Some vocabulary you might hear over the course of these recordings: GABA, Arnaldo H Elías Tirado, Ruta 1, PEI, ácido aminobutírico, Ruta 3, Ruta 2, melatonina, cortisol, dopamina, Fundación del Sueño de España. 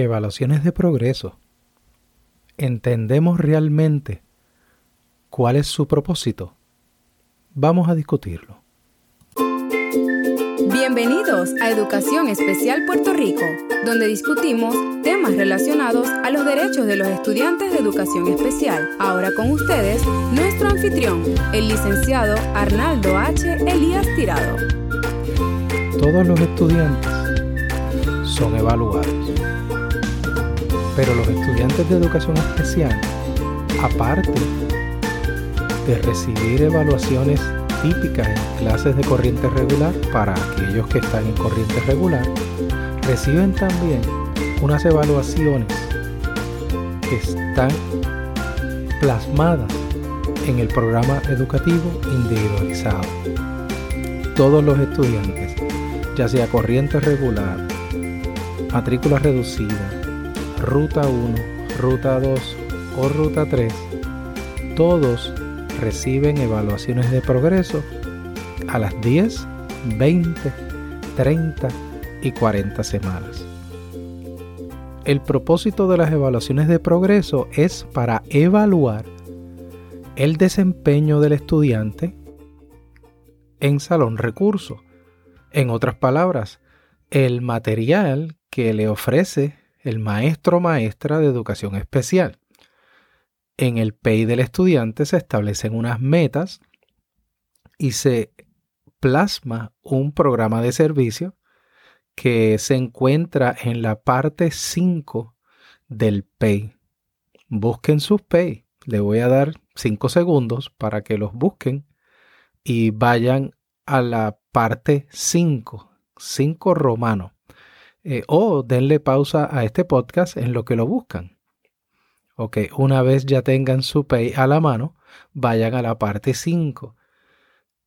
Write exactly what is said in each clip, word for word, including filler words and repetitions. evaluaciones de progreso, entendemos realmente cuál es su propósito. Vamos a discutirlo. Bienvenidos a Educación Especial Puerto Rico, donde discutimos temas relacionados a los derechos de los estudiantes de educación especial. Ahora con ustedes, nuestro anfitrión, el licenciado Arnaldo H Elías Tirado. Todos los estudiantes son evaluados, pero los estudiantes de educación especial, aparte de recibir evaluaciones típicas en clases de corriente regular para aquellos que están en corriente regular, reciben también unas evaluaciones que están plasmadas en el programa educativo individualizado. Todos los estudiantes, ya sea corriente regular, matrícula reducida, Ruta uno, Ruta dos o Ruta tres, todos reciben evaluaciones de progreso a las diez, veinte, treinta y cuarenta semanas. El propósito de las evaluaciones de progreso es para evaluar el desempeño del estudiante en salón recurso. En otras palabras, el material que le ofrece el maestro o maestra de educación especial. En el P E I del estudiante se establecen unas metas y se plasma un programa de servicio que se encuentra en la parte cinco del P E I. Busquen sus P E I. Les voy a dar cinco segundos para que los busquen y vayan a la parte cinco, cinco romano. Eh, o denle pausa a este podcast en lo que lo buscan. Ok, una vez ya tengan su P E I a la mano, vayan a la parte cinco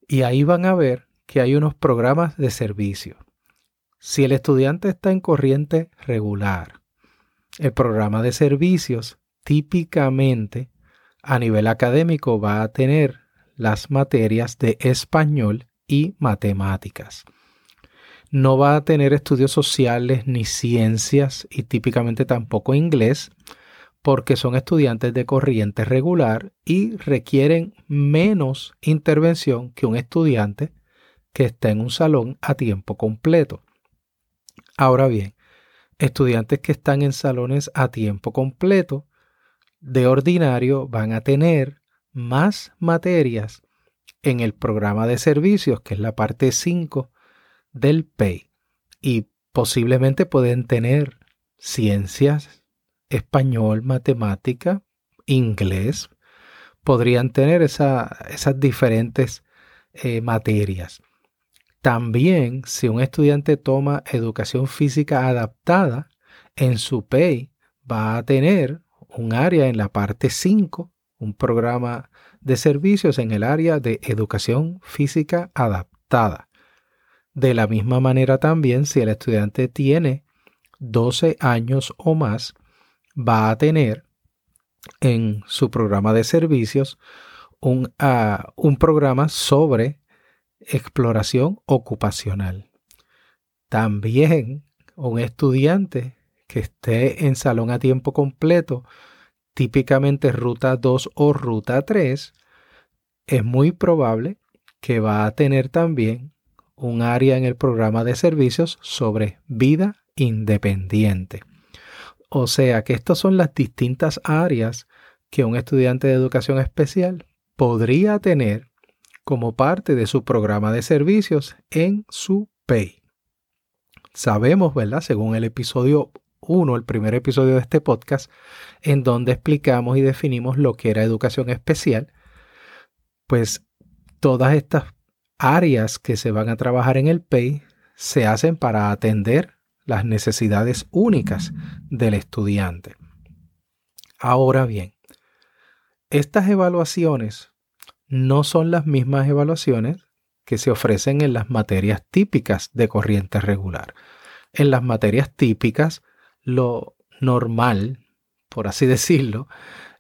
y ahí van a ver que hay unos programas de servicio. Si el estudiante está en corriente regular, el programa de servicios típicamente a nivel académico va a tener las materias de español y matemáticas. No va a tener estudios sociales ni ciencias y típicamente tampoco inglés, porque son estudiantes de corriente regular y requieren menos intervención que un estudiante que está en un salón a tiempo completo. Ahora bien, estudiantes que están en salones a tiempo completo, de ordinario van a tener más materias en el programa de servicios, que es la parte cinco del P E I, y posiblemente pueden tener ciencias, español, matemática, inglés, podrían tener esa, esas diferentes eh, materias. También, si un estudiante toma educación física adaptada, en su P E I va a tener un área en la parte cinco, un programa de servicios en el área de educación física adaptada. De la misma manera también, si el estudiante tiene doce años o más, va a tener en su programa de servicios un, uh, un programa sobre exploración ocupacional. También un estudiante que esté en salón a tiempo completo, típicamente Ruta dos o Ruta tres, es muy probable que va a tener también un área en el programa de servicios sobre vida independiente. O sea que estas son las distintas áreas que un estudiante de educación especial podría tener como parte de su programa de servicios en su P E I. Sabemos, ¿verdad?, según el episodio uno, el primer episodio de este podcast, en donde explicamos y definimos lo que era educación especial, pues todas estas áreas que se van a trabajar en el P E I se hacen para atender las necesidades únicas del estudiante. Ahora bien, estas evaluaciones no son las mismas evaluaciones que se ofrecen en las materias típicas de corriente regular. En las materias típicas, lo normal, por así decirlo,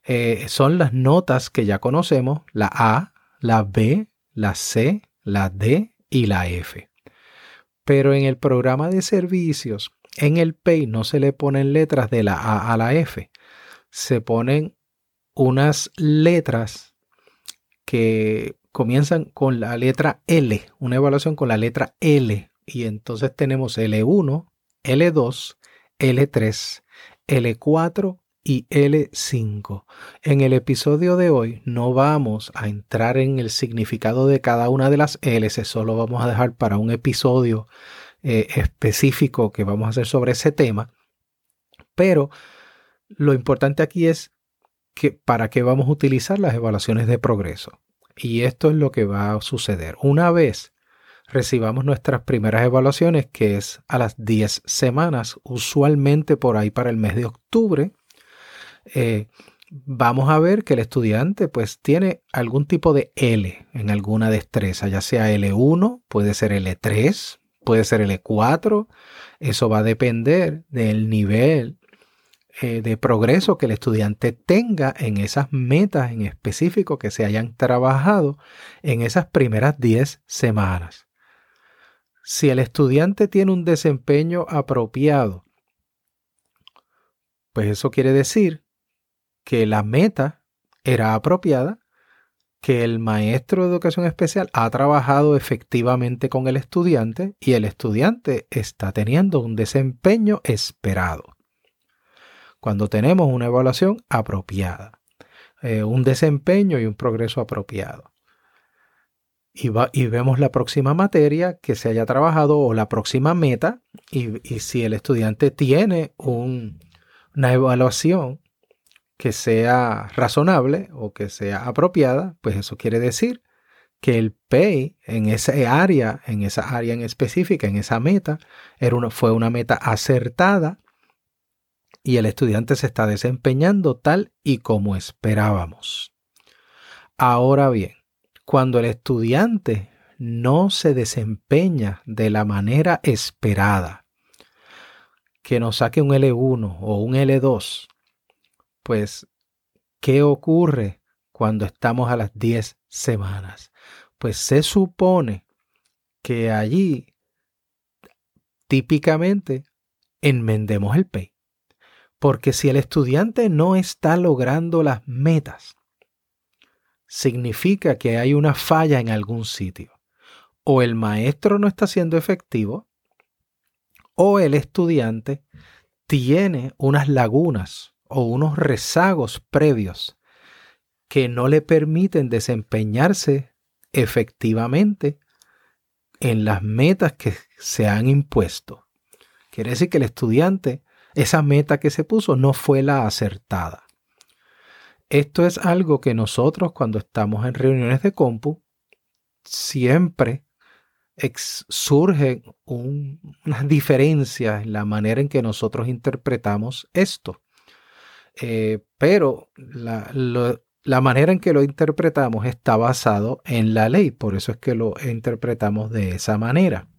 eh, son las notas que ya conocemos, la A, la B, la C, la D y la F. Pero en el programa de servicios en el P E I no se le ponen letras de la A a la F, se ponen unas letras que comienzan con la letra L, una evaluación con la letra L, y entonces tenemos L uno, L dos, L tres, L cuatro y L cinco. En el episodio de hoy no vamos a entrar en el significado de cada una de las Ls, eso lo vamos a dejar para un episodio eh, específico que vamos a hacer sobre ese tema, pero lo importante aquí es que para qué vamos a utilizar las evaluaciones de progreso. Y esto es lo que va a suceder. Una vez recibamos nuestras primeras evaluaciones, que es a las diez semanas, usualmente por ahí para el mes de octubre, eh, vamos a ver que el estudiante pues tiene algún tipo de L en alguna destreza, ya sea L uno, puede ser L tres, puede ser L cuatro. Eso va a depender del nivel eh, de progreso que el estudiante tenga en esas metas en específico que se hayan trabajado en esas primeras diez semanas. Si el estudiante tiene un desempeño apropiado, pues eso quiere decir que la meta era apropiada, que el maestro de educación especial ha trabajado efectivamente con el estudiante y el estudiante está teniendo un desempeño esperado. Cuando tenemos una evaluación apropiada, eh, un desempeño y un progreso apropiado. Y, va, y vemos la próxima materia que se haya trabajado o la próxima meta, y, y si el estudiante tiene un, una evaluación que sea razonable o que sea apropiada, pues eso quiere decir que el P E I en esa área, en esa área en específica, en esa meta, era una, fue una meta acertada y el estudiante se está desempeñando tal y como esperábamos. Ahora bien, cuando el estudiante no se desempeña de la manera esperada, que nos saque un L uno o un L dos, pues, ¿qué ocurre cuando estamos a las diez semanas? Pues se supone que allí típicamente enmendemos el P E I, porque si el estudiante no está logrando las metas, significa que hay una falla en algún sitio. O el maestro no está siendo efectivo, o el estudiante tiene unas lagunas o unos rezagos previos que no le permiten desempeñarse efectivamente en las metas que se han impuesto. Quiere decir que el estudiante, esa meta que se puso, no fue la acertada. Esto es algo que nosotros cuando estamos en reuniones de compu siempre ex- surgen un, unas diferencias en la manera en que nosotros interpretamos esto. Eh, pero la, lo, la manera en que lo interpretamos está basado en la ley, por eso es que lo interpretamos de esa manera.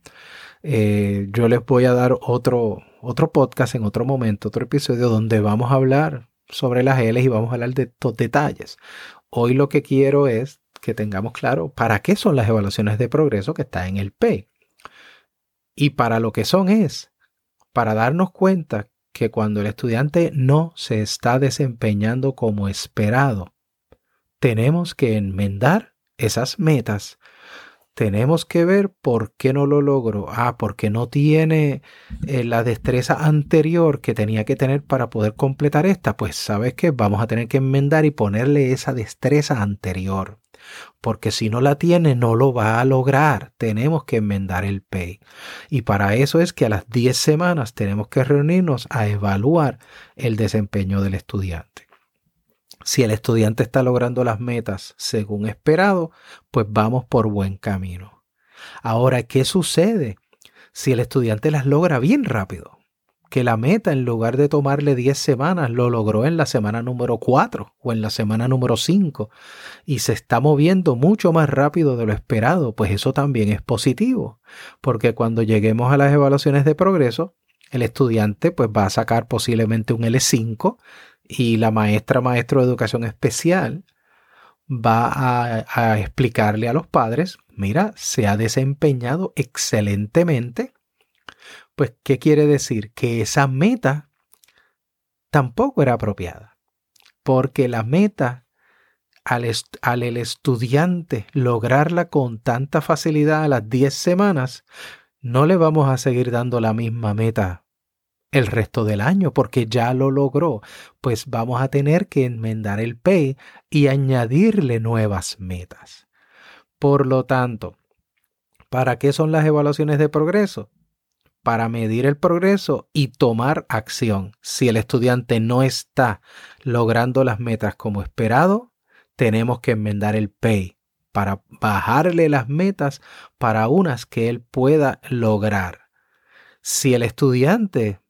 Eh, yo les voy a dar otro, otro podcast en otro momento, otro episodio donde vamos a hablar sobre las L's y vamos a hablar de estos detalles. Hoy lo que quiero es que tengamos claro para qué son las evaluaciones de progreso que está en el P E I. Y para lo que son es para darnos cuenta que cuando el estudiante no se está desempeñando como esperado, tenemos que enmendar esas metas. Tenemos que ver por qué no lo logró. Ah, porque no tiene eh, la destreza anterior que tenía que tener para poder completar esta. Pues, ¿sabes qué? Vamos a tener que enmendar y ponerle esa destreza anterior. Porque si no la tiene, no lo va a lograr. Tenemos que enmendar el P E I. Y para eso es que a las diez semanas tenemos que reunirnos a evaluar el desempeño del estudiante. Si el estudiante está logrando las metas según esperado, pues vamos por buen camino. Ahora, ¿qué sucede si el estudiante las logra bien rápido? Que la meta, en lugar de tomarle diez semanas, lo logró en la semana número cuatro o en la semana número cinco y se está moviendo mucho más rápido de lo esperado, pues eso también es positivo, porque cuando lleguemos a las evaluaciones de progreso, el estudiante pues va a sacar posiblemente un L cinco y la maestra, maestro de educación especial va a, a explicarle a los padres, mira, se ha desempeñado excelentemente, Pues, ¿qué quiere decir? Que esa meta tampoco era apropiada, porque la meta, al, est- al el estudiante lograrla con tanta facilidad a las diez semanas, no le vamos a seguir dando la misma meta el resto del año, porque ya lo logró. Pues vamos a tener que enmendar el P E I y añadirle nuevas metas. Por lo tanto, ¿para qué son las evaluaciones de progreso? Para medir el progreso y tomar acción. Si el estudiante no está logrando las metas como esperado, tenemos que enmendar el P E I para bajarle las metas para unas que él pueda lograr. Si el estudiante,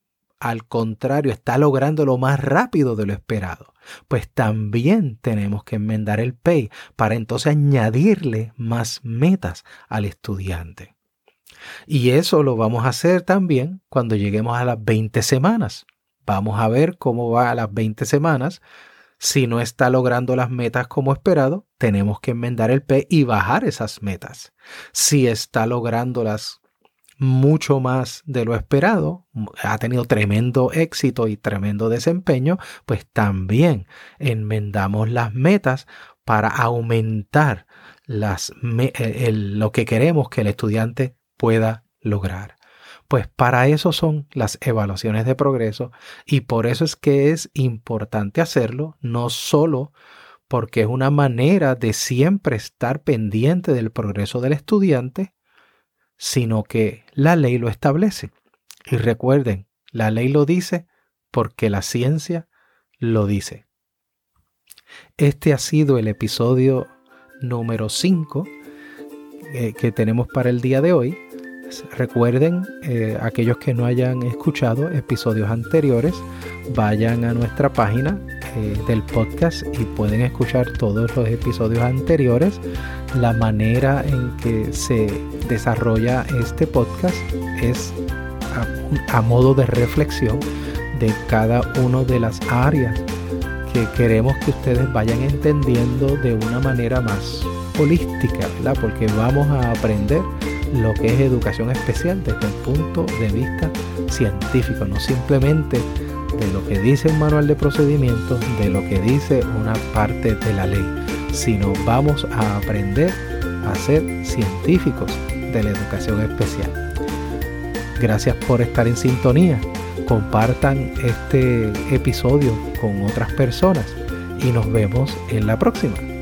al contrario, está logrando lo más rápido de lo esperado, pues también tenemos que enmendar el P E I para entonces añadirle más metas al estudiante. Y eso lo vamos a hacer también cuando lleguemos a las veinte semanas. Vamos a ver cómo va a las veinte semanas. Si no está logrando las metas como esperado, tenemos que enmendar el P E I y bajar esas metas. Si está lográndolas mucho más de lo esperado, ha tenido tremendo éxito y tremendo desempeño, pues también enmendamos las metas para aumentar las, el, lo que queremos que el estudiante pueda lograr. Pues para eso son las evaluaciones de progreso, y por eso es que es importante hacerlo, no solo porque es una manera de siempre estar pendiente del progreso del estudiante, sino que la ley lo establece. Y recuerden, la ley lo dice porque la ciencia lo dice. Este ha sido el episodio número cinco eh, que tenemos para el día de hoy. Recuerden, eh, aquellos que no hayan escuchado episodios anteriores, vayan a nuestra página eh, del podcast y pueden escuchar todos los episodios anteriores. La manera en que se desarrolla este podcast es a, a modo de reflexión de cada una de las áreas que queremos que ustedes vayan entendiendo de una manera más holística, ¿verdad? Porque vamos a aprender lo que es educación especial desde el punto de vista científico, no simplemente de lo que dice un manual de procedimientos, de lo que dice una parte de la ley, sino vamos a aprender a ser científicos de la educación especial. Gracias por estar en sintonía. Compartan este episodio con otras personas y nos vemos en la próxima.